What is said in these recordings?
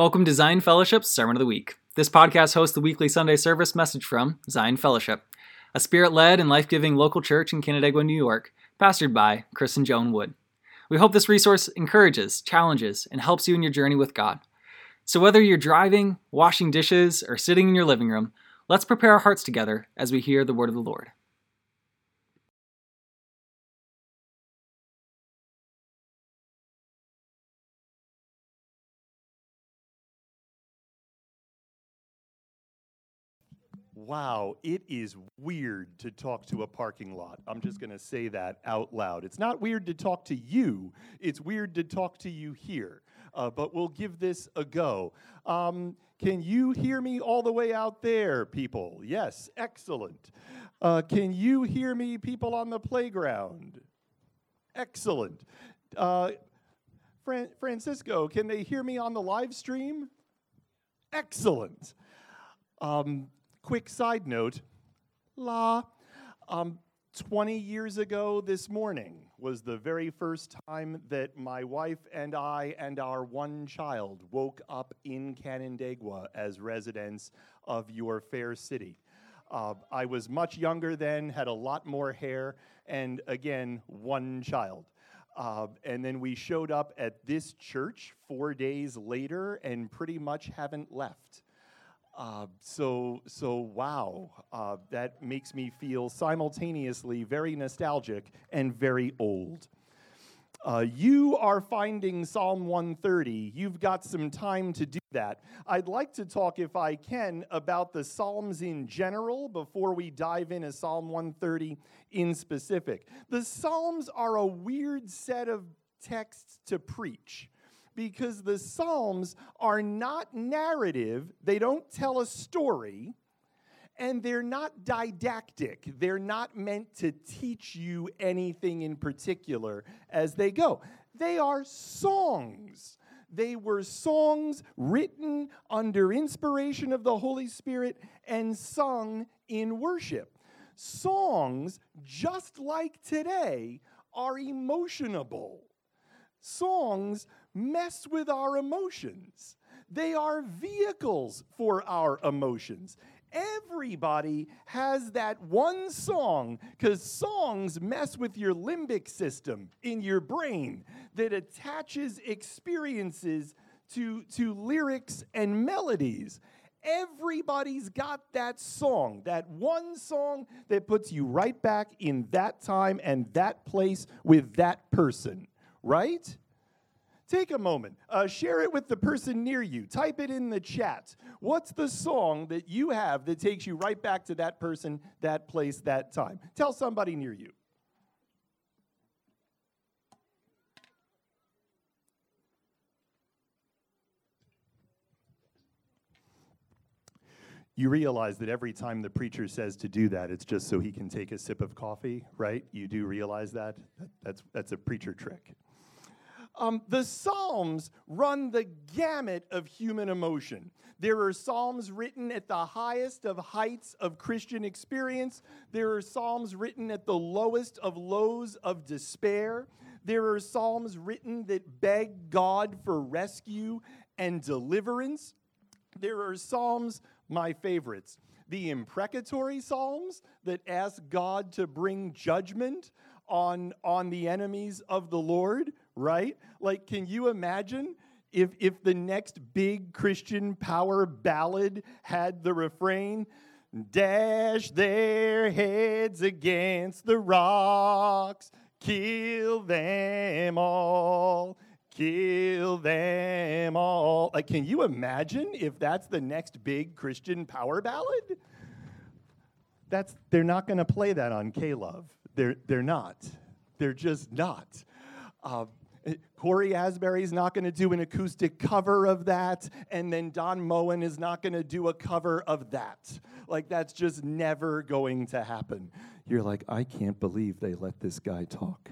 Welcome to Zion Fellowship's Sermon of the Week. This podcast hosts the weekly Sunday service message from Zion Fellowship, a spirit-led and life-giving local church in Canandaigua, New York, pastored by Chris and Joan Wood. We hope this resource encourages, challenges, and helps you in your journey with God. So whether you're driving, washing dishes, or sitting in your living room, let's prepare our hearts together as we hear the word of the Lord. Wow, it is weird to talk to a parking lot. I'm just going to say that out loud. It's not weird to talk to you. It's weird to talk to you here. But we'll give this a go. Can you hear me all the way out there, people? Yes, excellent. Can you hear me, people on the playground? Excellent. Francisco, can they hear me on the live stream? Excellent. Quick side note, 20 years ago this morning was the very first time that my wife and I and our one child woke up in Canandaigua as residents of your fair city. I was much younger then, had a lot more hair, and again, one child. And then we showed up at this church 4 days later and pretty much haven't left. So wow, that makes me feel simultaneously very nostalgic and very old. You are finding Psalm 130. You've got some time to do that. I'd like to talk, if I can, about the Psalms in general before we dive into Psalm 130 in specific. The Psalms are a weird set of texts to preach, because the Psalms are not narrative, they don't tell a story, and they're not didactic. They're not meant to teach you anything in particular as they go. They are songs. They were songs written under inspiration of the Holy Spirit and sung in worship. Songs, just like today, are emotionable. Songs mess with our emotions. They are vehicles for our emotions. Everybody has that one song, because songs mess with your limbic system in your brain that attaches experiences to lyrics and melodies. Everybody's got that song, that one song that puts you right back in that time and that place with that person, right? Take a moment. Share it with the person near you. Type it in the chat. What's the song that you have that takes you right back to that person, that place, that time? Tell somebody near you. You realize that every time the preacher says to do that, it's just so he can take a sip of coffee, right? You do realize that? That's a preacher trick. The Psalms run the gamut of human emotion. There are Psalms written at the highest of heights of Christian experience. There are Psalms written at the lowest of lows of despair. There are Psalms written that beg God for rescue and deliverance. There are Psalms, my favorites, the imprecatory Psalms that ask God to bring judgment on the enemies of the Lord. Right? Like, can you imagine if the next big Christian power ballad had the refrain, dash their heads against the rocks, kill them all. Like, can you imagine if that's the next big Christian power ballad? They're not going to play that on K-Love. They're not. They're just not. Corey Asbury's not going to do an acoustic cover of that, and then Don Moen is not going to do a cover of that. Like, that's just never going to happen. You're like, I can't believe they let this guy talk.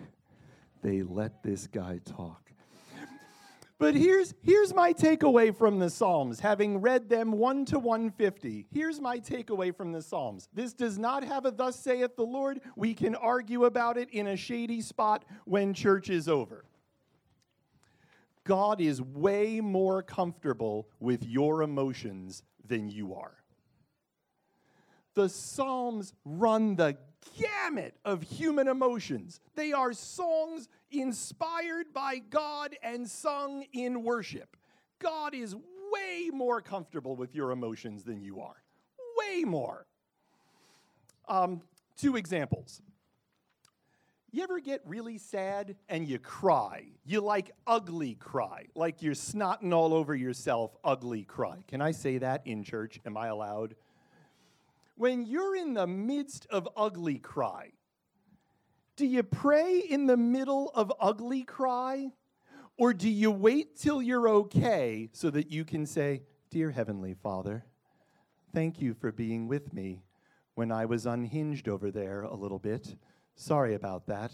They let this guy talk. But here's my takeaway from the Psalms, having read them 1 to 150. Here's my takeaway from the Psalms. This does not have a thus saith the Lord. We can argue about it in a shady spot when church is over. God is way more comfortable with your emotions than you are. The Psalms run the gamut of human emotions. They are songs inspired by God and sung in worship. God is way more comfortable with your emotions than you are. Way more. Two examples. You ever get really sad and you cry? You like ugly cry, like you're snotting all over yourself, ugly cry. Can I say that in church? Am I allowed? When you're in the midst of ugly cry, do you pray in the middle of ugly cry? Or do you wait till you're okay so that you can say, "Dear Heavenly Father, thank you for being with me when I was unhinged over there a little bit. Sorry about that."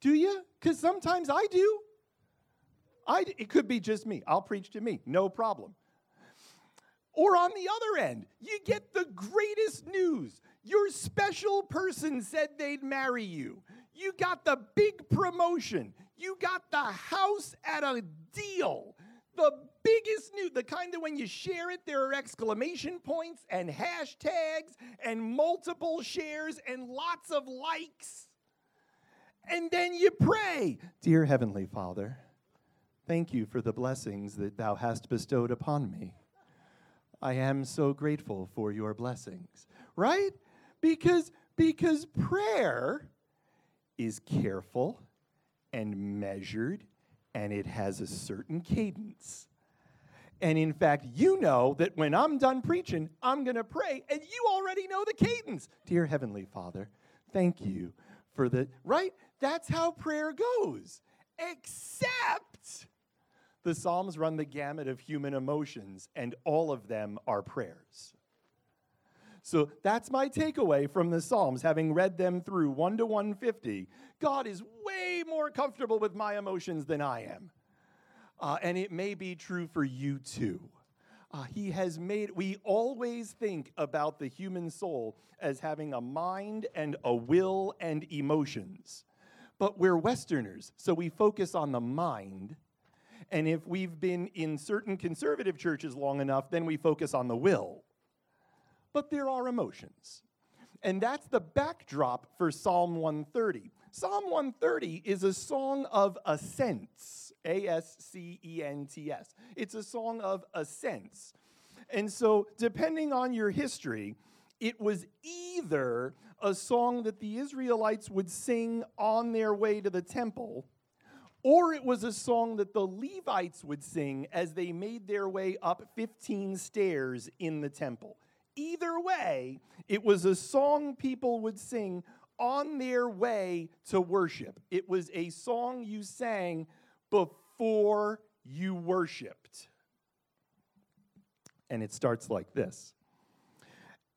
Do you? Because sometimes I do. It could be just me. I'll preach to me. No problem. Or on the other end, you get the greatest news. Your special person said they'd marry you. You got the big promotion. You got the house at a deal. The biggest news, the kind that when you share it, there are exclamation points and hashtags and multiple shares and lots of likes. And then you pray, "Dear Heavenly Father, thank you for the blessings that thou hast bestowed upon me. I am so grateful for your blessings." Right? Because prayer is careful and measured, and it has a certain cadence. And in fact, you know that when I'm done preaching, I'm going to pray, and you already know the cadence. "Dear Heavenly Father, thank you for the," right? That's how prayer goes. Except the Psalms run the gamut of human emotions, and all of them are prayers. So that's my takeaway from the Psalms, having read them through 1 to 150. God is way more comfortable with my emotions than I am. And it may be true for you too. We always think about the human soul as having a mind and a will and emotions. But we're Westerners, so we focus on the mind. And if we've been in certain conservative churches long enough, then we focus on the will. But there are emotions. And that's the backdrop for Psalm 130. Psalm 130 is a song of ascents, A-S-C-E-N-T-S. It's a song of ascents. And so, depending on your history, it was either a song that the Israelites would sing on their way to the temple, or it was a song that the Levites would sing as they made their way up 15 stairs in the temple. Either way, it was a song people would sing on their way to worship. It was a song you sang before you worshiped. And it starts like this.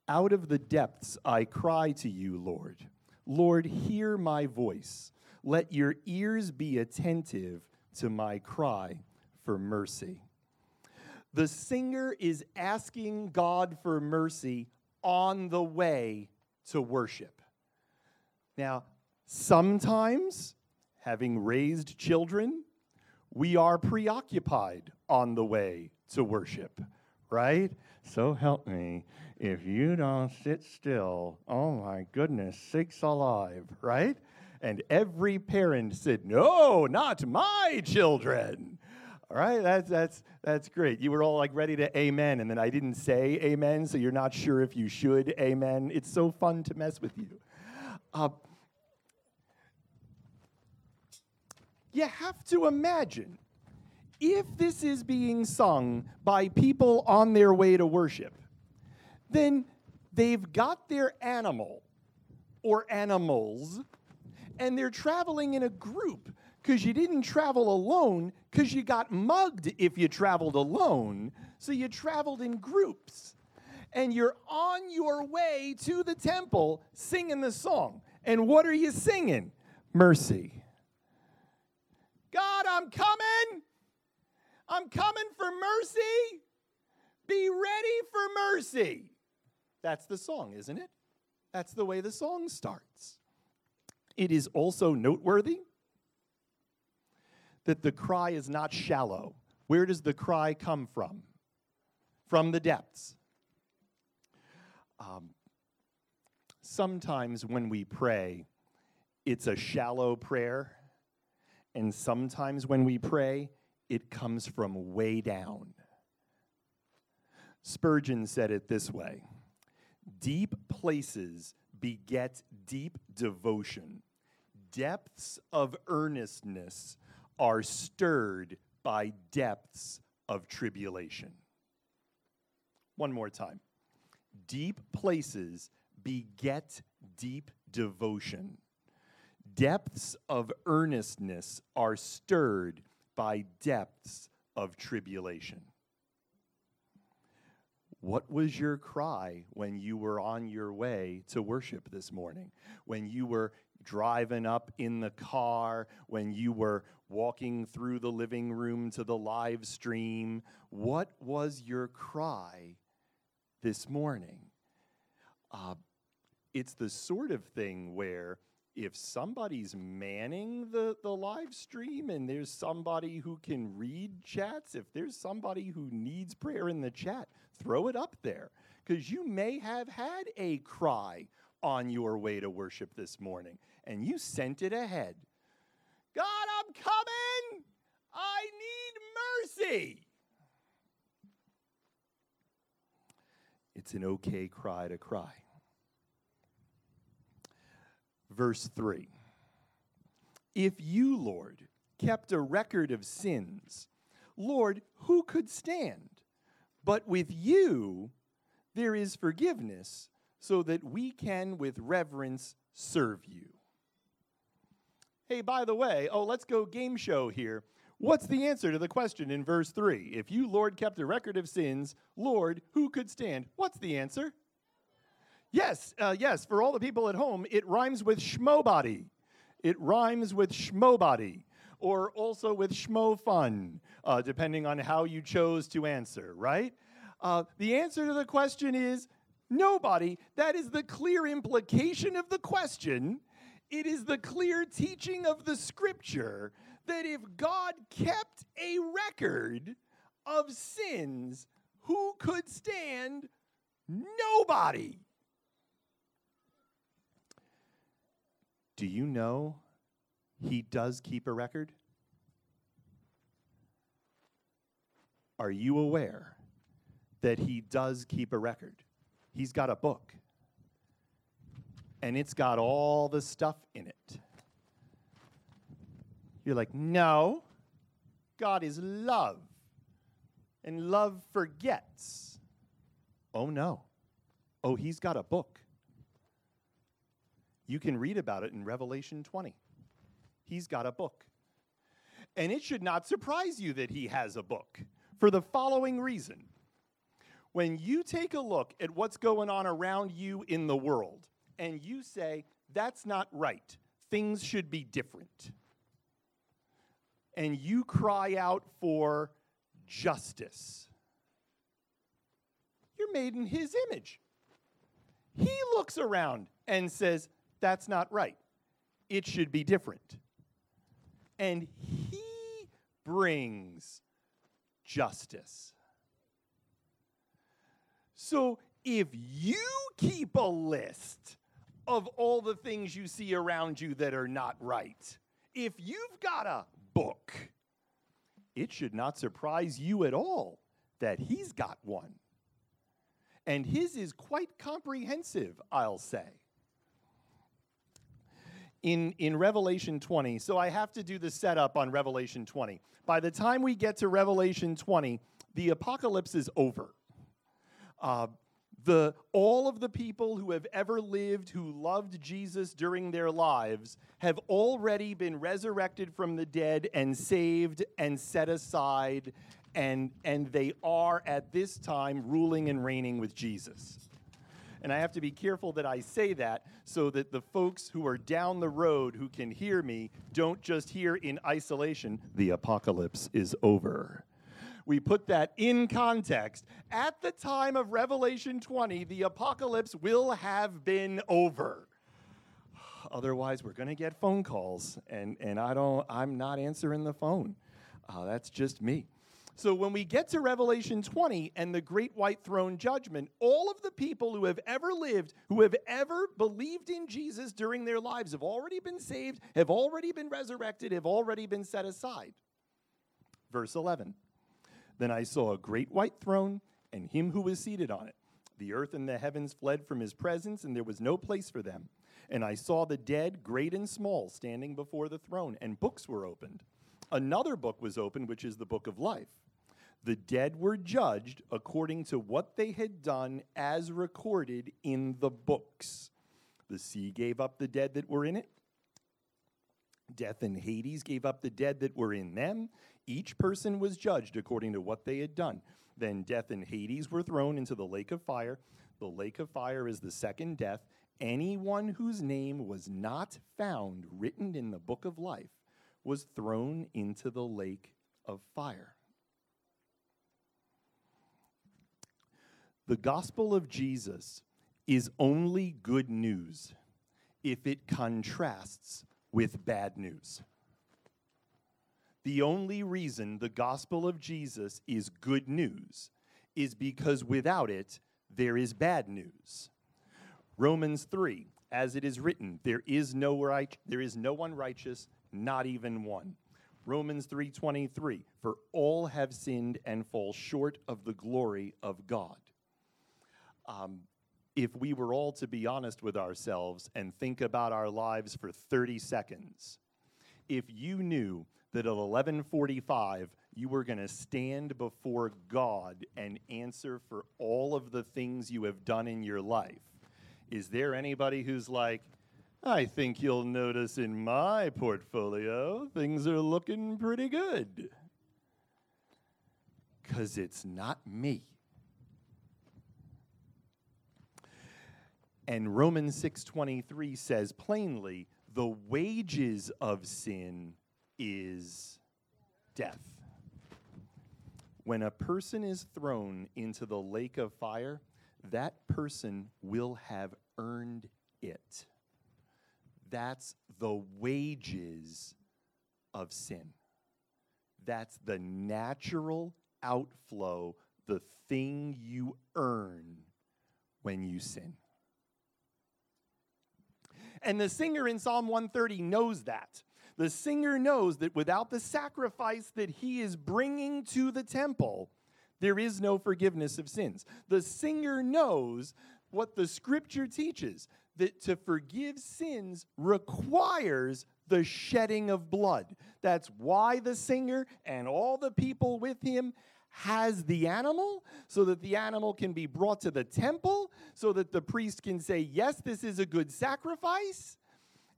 "Out of the depths I cry to you, Lord. Lord, hear my voice. Let your ears be attentive to my cry for mercy." The singer is asking God for mercy on the way to worship. Now, sometimes, having raised children, we are preoccupied on the way to worship, right? So help me, if you don't sit still, oh my goodness, sakes alive, right? And every parent said, "No, not my children." All right, that's great. You were all like ready to amen, and then I didn't say amen, so you're not sure if you should amen. It's so fun to mess with you. You have to imagine, if this is being sung by people on their way to worship, then they've got their animal or animals, and they're traveling in a group. Because you didn't travel alone, because you got mugged if you traveled alone. So you traveled in groups. And you're on your way to the temple singing the song. And what are you singing? Mercy. God, I'm coming. I'm coming for mercy. Be ready for mercy. That's the song, isn't it? That's the way the song starts. It is also noteworthy that the cry is not shallow. Where does the cry come from? From the depths. Sometimes when we pray, it's a shallow prayer. And sometimes when we pray, it comes from way down. Spurgeon said it this way: deep places beget deep devotion. Depths of earnestness are stirred by depths of tribulation. One more time. Deep places beget deep devotion. Depths of earnestness are stirred by depths of tribulation. What was your cry when you were on your way to worship this morning? When you were driving up in the car, when you were walking through the living room to the live stream, what was your cry this morning? It's the sort of thing where if somebody's manning the live stream and there's somebody who can read chats, if there's somebody who needs prayer in the chat, throw it up there. Because you may have had a cry on your way to worship this morning, and you sent it ahead. God, I'm coming! I need mercy! It's an okay cry to cry. Verse 3, if you, Lord, kept a record of sins, Lord, who could stand? But with you there is forgiveness, so that we can with reverence serve you. Hey, by the way, let's go game show here. What's the answer to the question in verse 3? If you, Lord, kept a record of sins, Lord, who could stand? What's the answer? Yes, for all the people at home, it rhymes with schmobody. It rhymes with schmobody, or also with schmo fun, depending on how you chose to answer, right? The answer to the question is nobody. That is the clear implication of the question. It is the clear teaching of the scripture that if God kept a record of sins, who could stand? Nobody. Do you know he does keep a record? Are you aware that he does keep a record? He's got a book, and it's got all the stuff in it. You're like, no, God is love, and love forgets. Oh, no. Oh, he's got a book. You can read about it in Revelation 20. He's got a book. And it should not surprise you that he has a book for the following reason. When you take a look at what's going on around you in the world and you say, that's not right, things should be different, and you cry out for justice, you're made in his image. He looks around and says, that's not right. It should be different. And he brings justice. So if you keep a list of all the things you see around you that are not right, if you've got a book, it should not surprise you at all that he's got one. And his is quite comprehensive, I'll say. In Revelation 20, so I have to do the setup on Revelation 20. By the time we get to Revelation 20, the apocalypse is over. All of the people who have ever lived, who loved Jesus during their lives, have already been resurrected from the dead and saved and set aside, and they are at this time ruling and reigning with Jesus. And I have to be careful that I say that so that the folks who are down the road who can hear me don't just hear in isolation, the apocalypse is over. We put that in context. At the time of Revelation 20, the apocalypse will have been over. Otherwise, we're going to get phone calls, and I'm not answering the phone. That's just me. So when we get to Revelation 20 and the great white throne judgment, all of the people who have ever lived, who have ever believed in Jesus during their lives, have already been saved, have already been resurrected, have already been set aside. Verse 11, then I saw a great white throne and him who was seated on it. The earth and the heavens fled from his presence, and there was no place for them. And I saw the dead, great and small, standing before the throne, and books were opened. Another book was opened, which is the book of life. The dead were judged according to what they had done as recorded in the books. The sea gave up the dead that were in it. Death and Hades gave up the dead that were in them. Each person was judged according to what they had done. Then death and Hades were thrown into the lake of fire. The lake of fire is the second death. Anyone whose name was not found written in the book of life was thrown into the lake of fire. The gospel of Jesus is only good news if it contrasts with bad news. The only reason the gospel of Jesus is good news is because without it, there is bad news. Romans 3, as it is written, there is no one righteous, not even one. Romans 3:23, for all have sinned and fall short of the glory of God. If we were all to be honest with ourselves and think about our lives for 30 seconds, if you knew that at 11:45 you were going to stand before God and answer for all of the things you have done in your life, is there anybody who's like, I think you'll notice in my portfolio things are looking pretty good? Because it's not me. And Romans 6:23 says plainly, the wages of sin is death. When a person is thrown into the lake of fire, that person will have earned it. That's the wages of sin. That's the natural outflow, the thing you earn when you sin. And the singer in Psalm 130 knows that. The singer knows that without the sacrifice that he is bringing to the temple, there is no forgiveness of sins. The singer knows what the scripture teaches, that to forgive sins requires the shedding of blood. That's why the singer and all the people with him has the animal, so that the animal can be brought to the temple, so that the priest can say, yes, this is a good sacrifice.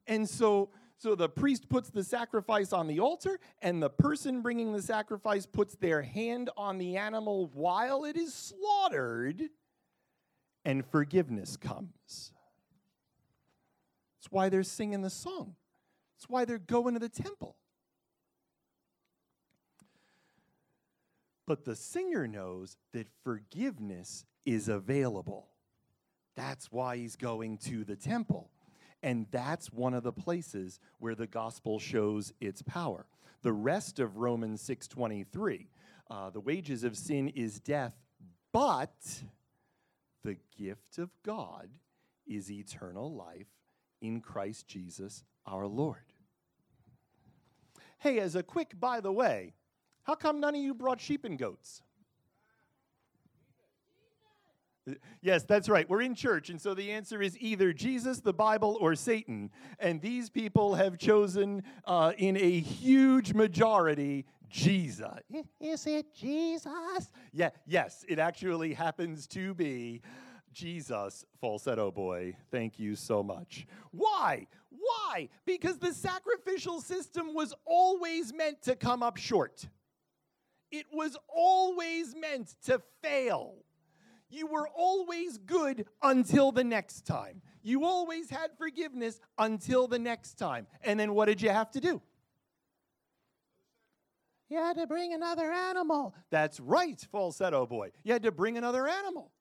And so the priest puts the sacrifice on the altar, and the person bringing the sacrifice puts their hand on the animal while it is slaughtered, and forgiveness comes. That's why they're singing the song. That's why they're going to the temple. But the singer knows that forgiveness is available. That's why he's going to the temple. And that's one of the places where the gospel shows its power. The rest of Romans 6:23, the wages of sin is death, but the gift of God is eternal life in Christ Jesus our Lord. Hey, as a quick by the way, how come none of you brought sheep and goats? Yes, that's right. We're in church, and so the answer is either Jesus, the Bible, or Satan. And these people have chosen, in a huge majority, Jesus. Is it Jesus? Yeah, yes, it actually happens to be Jesus, falsetto boy. Thank you so much. Why? Why? Because the sacrificial system was always meant to come up short. It was always meant to fail. You were always good until the next time. You always had forgiveness until the next time. And then what did you have to do? You had to bring another animal. That's right, falsetto boy. You had to bring another animal.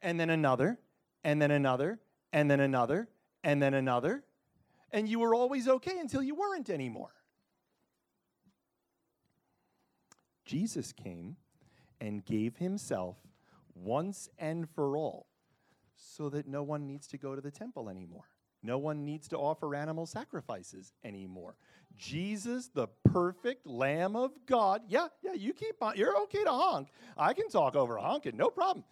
And then another, and then another, and then another, and then another. and you were always okay until you weren't anymore. Jesus came and gave himself once and for all so that no one needs to go to the temple anymore. No one needs to offer animal sacrifices anymore. Jesus, the perfect Lamb of God. Yeah, you keep on. You're okay to honk. I can talk over honking, no problem.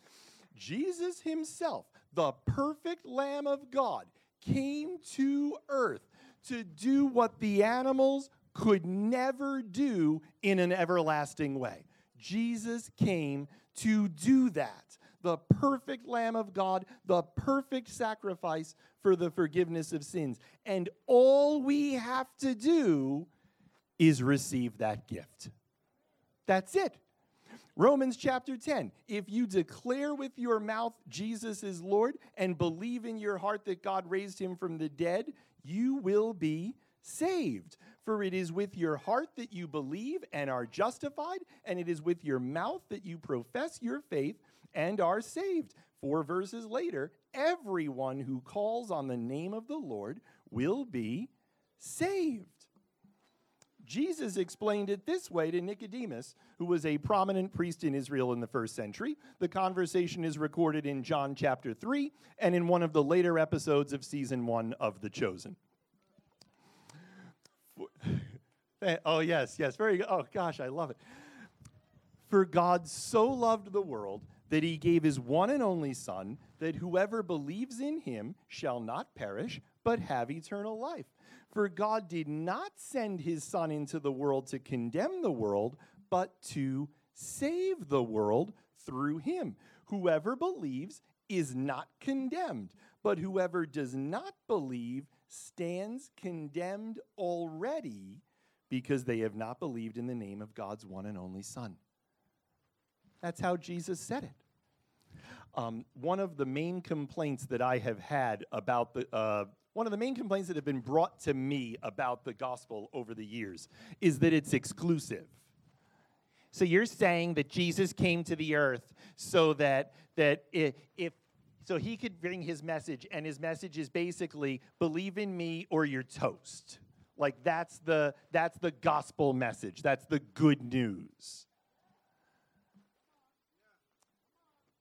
Jesus himself, the perfect Lamb of God, came to earth to do what the animals could never do in an everlasting way. Jesus came to do that. The perfect Lamb of God, the perfect sacrifice for the forgiveness of sins. And all we have to do is receive that gift. That's it. Romans chapter 10, if you declare with your mouth Jesus is Lord and believe in your heart that God raised him from the dead, you will be saved. For it is with your heart that you believe and are justified, and it is with your mouth that you profess your faith and are saved. 4 verses later, everyone who calls on the name of the Lord will be saved. Jesus explained it this way to Nicodemus, who was a prominent priest in Israel in the first century. The conversation is recorded in John chapter 3 and in one of the later episodes of season 1 of The Chosen. Oh, yes, very good. Oh, gosh, I love it. For God so loved the world that he gave his one and only Son, that whoever believes in him shall not perish, but have eternal life. For God did not send his Son into the world to condemn the world, but to save the world through him. Whoever believes is not condemned, but whoever does not believe stands condemned already because they have not believed in the name of God's one and only Son. That's how Jesus said it. One of the main complaints that I have had about the... One of the main complaints that have been brought to me about the gospel over the years is that it's exclusive. So you're saying that Jesus came to the earth so that he could bring his message, and his message is basically believe in me or you're toast. Like that's the gospel message. That's the good news.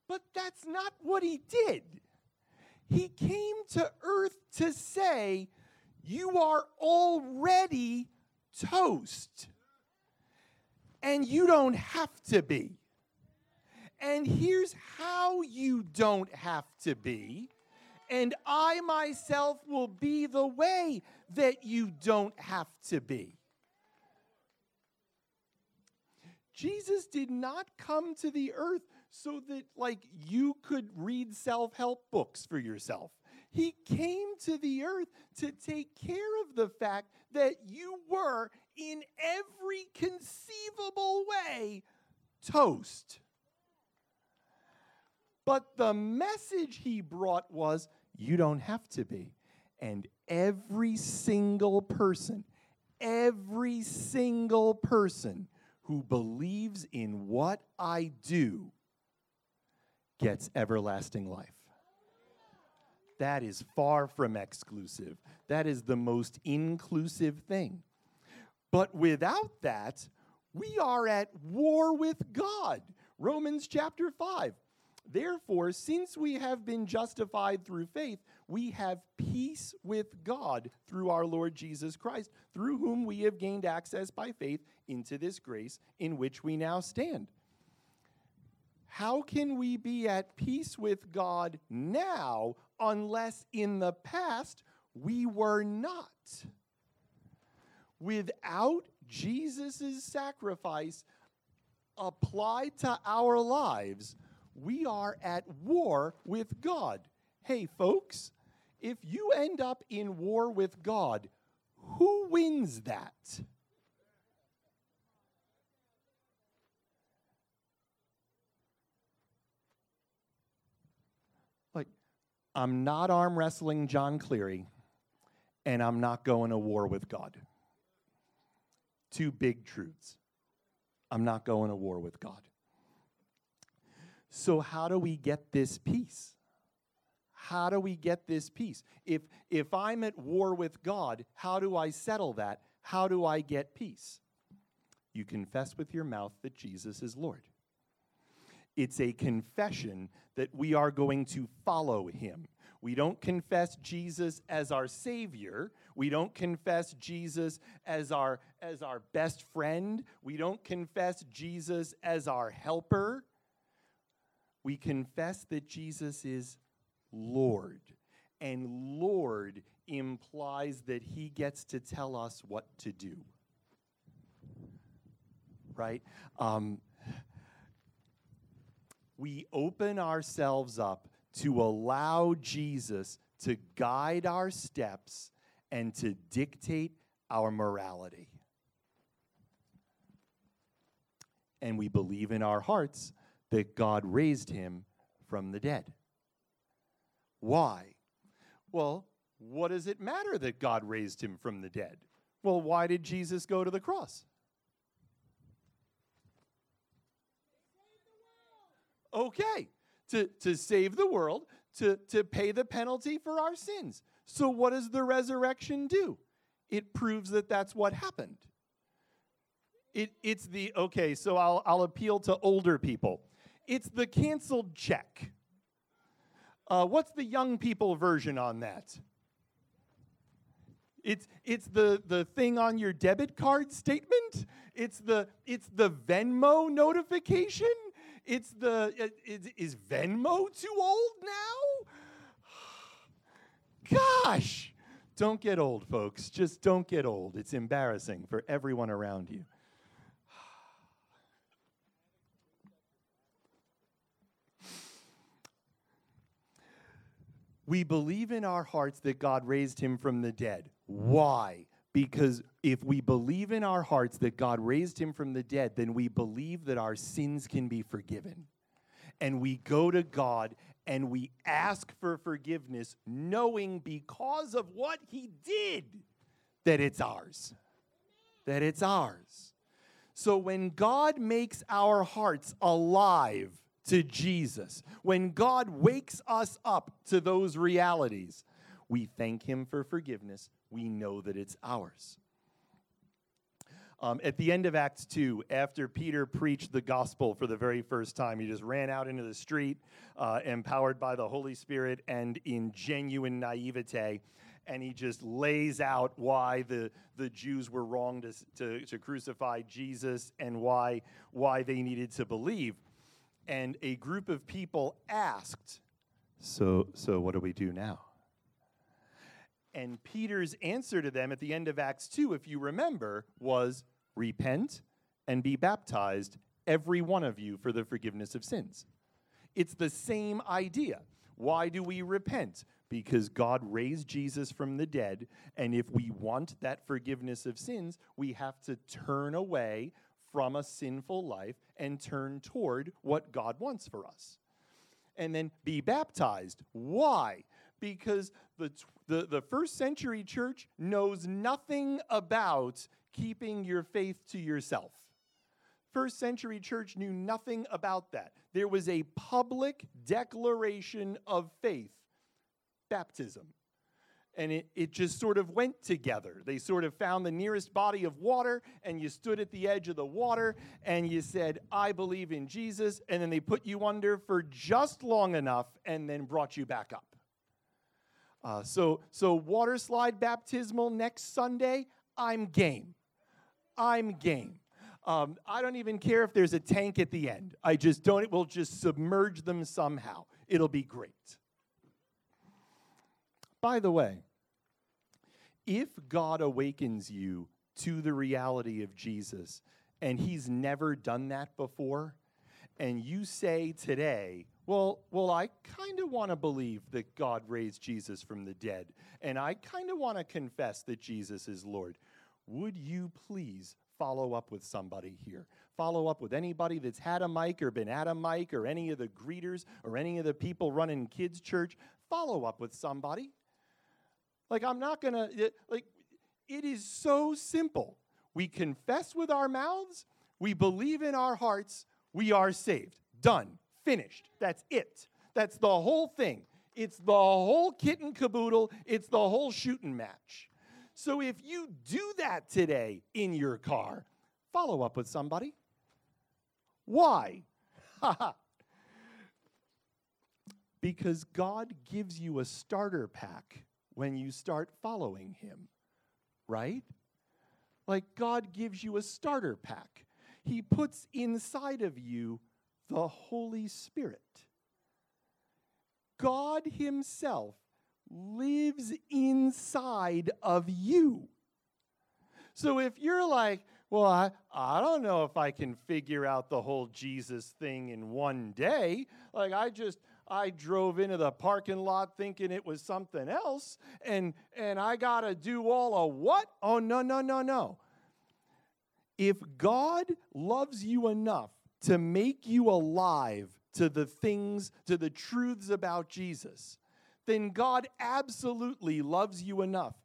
But that's not what he did. He came to earth to say, you are already toast, and you don't have to be. And here's how you don't have to be, and I myself will be the way that you don't have to be. Jesus did not come to the earth so that, you could read self-help books for yourself. He came to the earth to take care of the fact that you were, in every conceivable way, toast. But the message he brought was, you don't have to be. And every single person who believes in what I do gets everlasting life. That is far from exclusive. That is the most inclusive thing. But without that, we are at war with God. Romans chapter 5. Therefore, since we have been justified through faith, we have peace with God through our Lord Jesus Christ, through whom we have gained access by faith into this grace in which we now stand. How can we be at peace with God now unless in the past we were not? Without Jesus' sacrifice applied to our lives, we are at war with God. Hey, folks, if you end up in war with God, who wins that? I'm not arm wrestling John Cleary, and I'm not going to war with God. Two big truths. I'm not going to war with God. So how do we get this peace? How do we get this peace? If I'm at war with God, how do I settle that? How do I get peace? You confess with your mouth that Jesus is Lord. It's a confession that we are going to follow him. We don't confess Jesus as our Savior. We don't confess Jesus as our best friend. We don't confess Jesus as our helper. We confess that Jesus is Lord. And Lord implies that he gets to tell us what to do. Right? We open ourselves up to allow Jesus to guide our steps and to dictate our morality. And we believe in our hearts that God raised him from the dead. Why? Well, what does it matter that God raised him from the dead? Well, why did Jesus go to the cross? Okay, to save the world, to pay the penalty for our sins. So what does the resurrection do? It proves that that's what happened. It's the, okay, so I'll appeal to older people. It's the canceled check. What's the young people version on that? It's the thing on your debit card statement. It's the Venmo notification. Is Venmo too old now? Gosh, don't get old, folks. Just don't get old. It's embarrassing for everyone around you. We believe in our hearts that God raised him from the dead. Why? Because if we believe in our hearts that God raised him from the dead, then we believe that our sins can be forgiven. And we go to God and we ask for forgiveness, knowing because of what he did that it's ours. That it's ours. So when God makes our hearts alive to Jesus, when God wakes us up to those realities, we thank him for forgiveness. We know that it's ours. At the end of Acts 2, after Peter preached the gospel for the very first time, he just ran out into the street, empowered by the Holy Spirit and in genuine naivete, and he just lays out why the Jews were wrong to crucify Jesus and why they needed to believe. And a group of people asked, so what do we do now? And Peter's answer to them at the end of Acts 2, if you remember, was, repent and be baptized, every one of you, for the forgiveness of sins. It's the same idea. Why do we repent? Because God raised Jesus from the dead, and if we want that forgiveness of sins, we have to turn away from a sinful life and turn toward what God wants for us. And then be baptized. Why? Because the first century church knows nothing about keeping your faith to yourself. First century church knew nothing about that. There was a public declaration of faith, baptism. And it just sort of went together. They sort of found the nearest body of water, and you stood at the edge of the water, and you said, I believe in Jesus, and then they put you under for just long enough and then brought you back up. So water slide baptismal next Sunday, I'm game. I'm game. I don't even care if there's a tank at the end. I just don't. We'll just submerge them somehow. It'll be great. By the way, if God awakens you to the reality of Jesus, and he's never done that before, and you say today, Well, I kind of want to believe that God raised Jesus from the dead, and I kind of want to confess that Jesus is Lord. Would you please follow up with somebody here? Follow up with anybody that's had a mic or been at a mic or any of the greeters or any of the people running kids' church. Follow up with somebody. It is so simple. We confess with our mouths. We believe in our hearts. We are saved. Done. Finished. That's it. That's the whole thing. It's the whole kit and caboodle. It's the whole shooting match. So if you do that today in your car, follow up with somebody. Why? Because God gives you a starter pack when you start following him, right? Like God gives you a starter pack. He puts inside of you the Holy Spirit. God himself lives inside of you. So if you're like, well, I don't know if I can figure out the whole Jesus thing in one day. Like I drove into the parking lot thinking it was something else, and I got to do all of what? Oh, no. If God loves you enough to make you alive to the things, to the truths about Jesus, then God absolutely loves you enough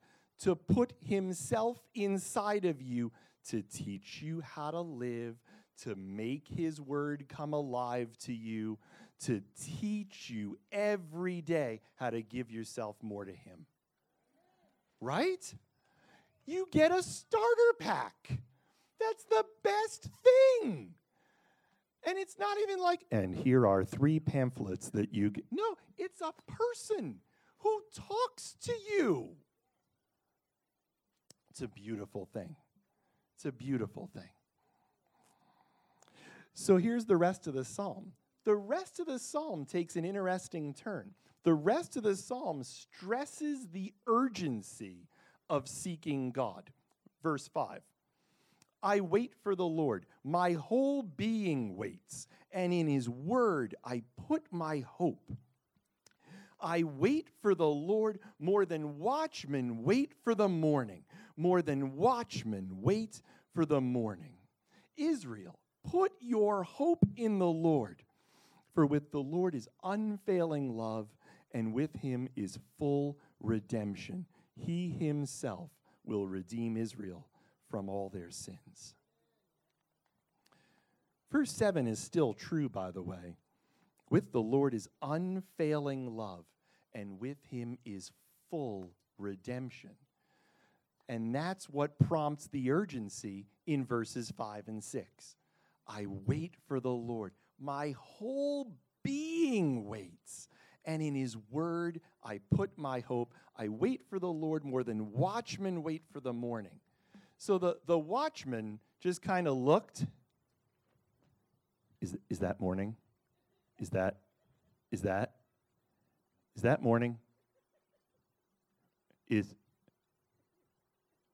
to put himself inside of you to teach you how to live, to make his word come alive to you, to teach you every day how to give yourself more to him. Right? You get a starter pack. That's the best thing. And it's not even like, and here are 3 pamphlets that you get. No, it's a person who talks to you. It's a beautiful thing. It's a beautiful thing. So here's the rest of the psalm. The rest of the psalm takes an interesting turn. The rest of the psalm stresses the urgency of seeking God. Verse 5. I wait for the Lord. My whole being waits, and in his word I put my hope. I wait for the Lord more than watchmen wait for the morning, more than watchmen wait for the morning. Israel, put your hope in the Lord, for with the Lord is unfailing love, and with him is full redemption. He himself will redeem Israel from all their sins. Verse 7 is still true, by the way. With the Lord is unfailing love, and with him is full redemption. And that's what prompts the urgency in verses 5 and 6. I wait for the Lord. My whole being waits, and in his word I put my hope. I wait for the Lord more than watchmen wait for the morning. So the watchman just kind of looked. Is that morning? Is that morning? Is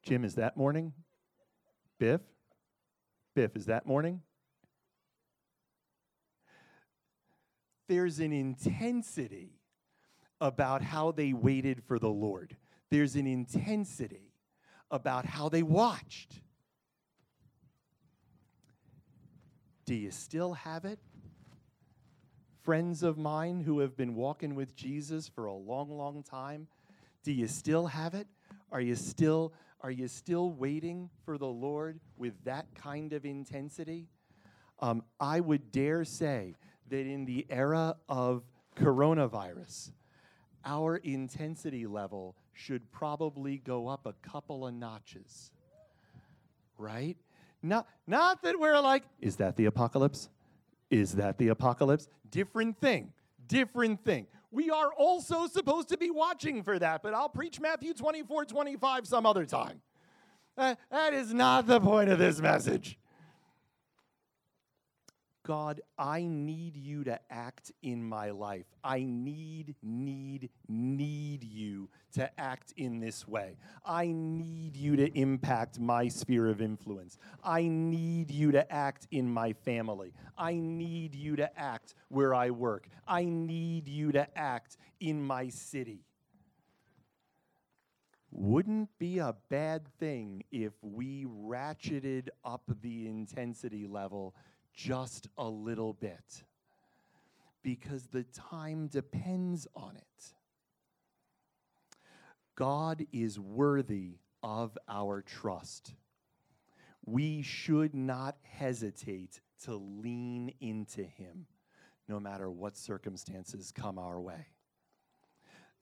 Jim, is that morning? Biff, is that morning? There's an intensity about how they waited for the Lord. There's an intensity about how they watched. Do you still have it? Friends of mine who have been walking with Jesus for a long, long time, do you still have it? Are you still waiting for the Lord with that kind of intensity? I would dare say that in the era of coronavirus, our intensity level should probably go up a couple of notches, right? Not that we're like, is that the apocalypse? Is that the apocalypse? Different thing. We are also supposed to be watching for that, but I'll preach Matthew 24:25 some other time. That is not the point of this message. God, I need you to act in my life. I need you to act in this way. I need you to impact my sphere of influence. I need you to act in my family. I need you to act where I work. I need you to act in my city. Wouldn't be a bad thing if we ratcheted up the intensity level just a little bit, because the time depends on it. God is worthy of our trust. We should not hesitate to lean into him, no matter what circumstances come our way.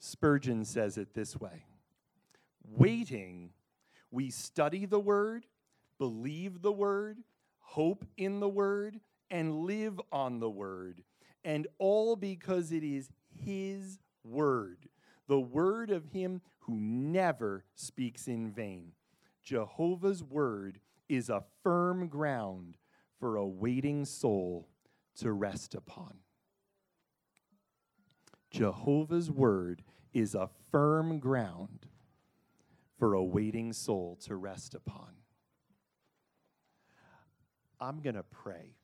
Spurgeon says it this way: waiting, we study the word, believe the word, hope in the word, and live on the word, and all because it is his word, the word of him who never speaks in vain. Jehovah's word is a firm ground for a waiting soul to rest upon. Jehovah's word is a firm ground for a waiting soul to rest upon. I'm going to pray.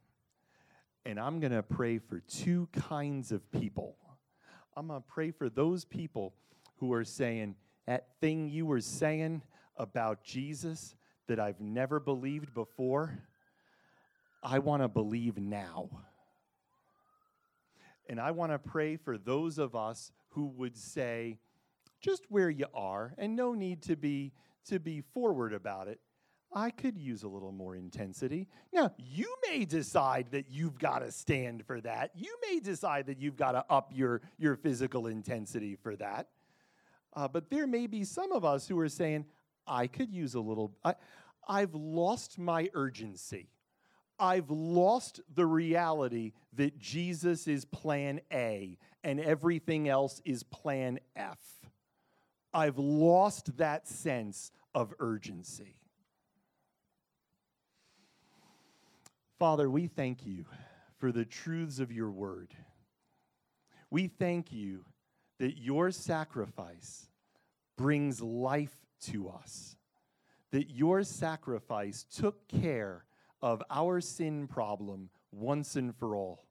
And I'm going to pray for two kinds of people. I'm going to pray for those people who are saying, that thing you were saying about Jesus that I've never believed before, I want to believe now. And I want to pray for those of us who would say, just where you are, and no need to be forward about it, I could use a little more intensity. Now, you may decide that you've got to stand for that. You may decide that you've got to up your physical intensity for that. But there may be some of us who are saying, I could use a little, I've lost my urgency. I've lost the reality that Jesus is plan A and everything else is plan F. I've lost that sense of urgency. Father, we thank you for the truths of your word. We thank you that your sacrifice brings life to us, that your sacrifice took care of our sin problem once and for all.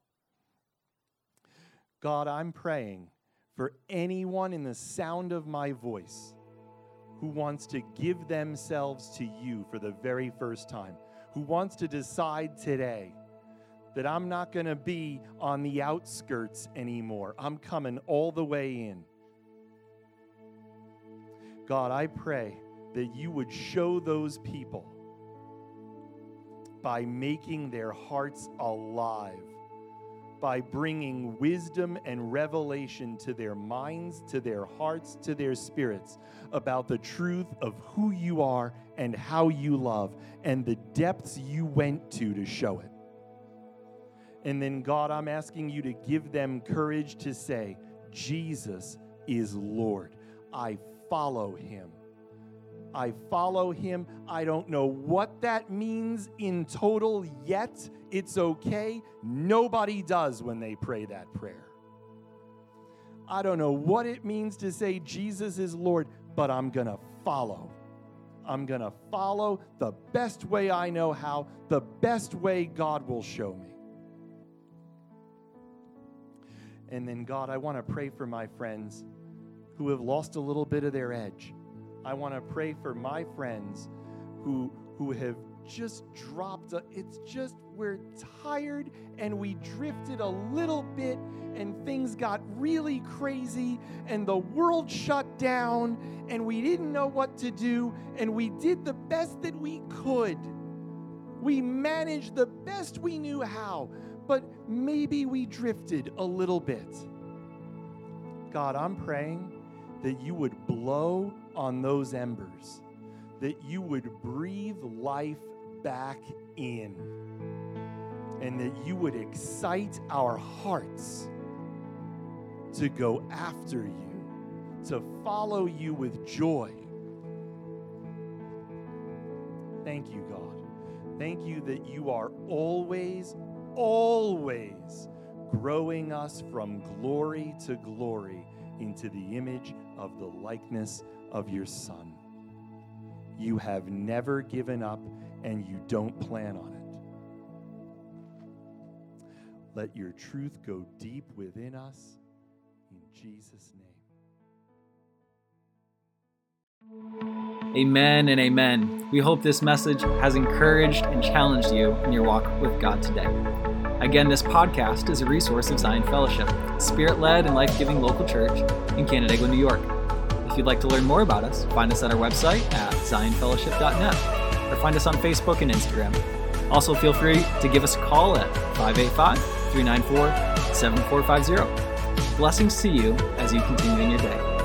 God, I'm praying for anyone in the sound of my voice who wants to give themselves to you for the very first time, who wants to decide today that I'm not going to be on the outskirts anymore. I'm coming all the way in. God, I pray that you would show those people by making their hearts alive, by bringing wisdom and revelation to their minds, to their hearts, to their spirits about the truth of who you are and how you love and the depths you went to show it. And then, God, I'm asking you to give them courage to say, Jesus is Lord. I follow him. I follow him. I don't know what that means in total yet. It's okay. Nobody does when they pray that prayer. I don't know what it means to say Jesus is Lord, but I'm going to follow. I'm going to follow the best way I know how, the best way God will show me. And then, God, I want to pray for my friends who have lost a little bit of their edge. I want to pray for my friends who have just dropped. It's just we're tired and we drifted a little bit and things got really crazy and the world shut down and we didn't know what to do and we did the best that we could. We managed the best we knew how, but maybe we drifted a little bit. God, I'm praying that you would blow on those embers, that you would breathe life back in, and that you would excite our hearts to go after you, to follow you with joy. Thank you, God. Thank you that you are always, always growing us from glory to glory into the image of the likeness of your Son. You have never given up and you don't plan on it. Let your truth go deep within us. In Jesus' name. Amen and amen. We hope this message has encouraged and challenged you in your walk with God today. Again, this podcast is a resource of Zion Fellowship, Spirit-led and life-giving local church in Canandaigua, New York. If you'd like to learn more about us, find us at our website at zionfellowship.net or find us on Facebook and Instagram. Also, feel free to give us a call at 585-394-7450. Blessings to you as you continue in your day.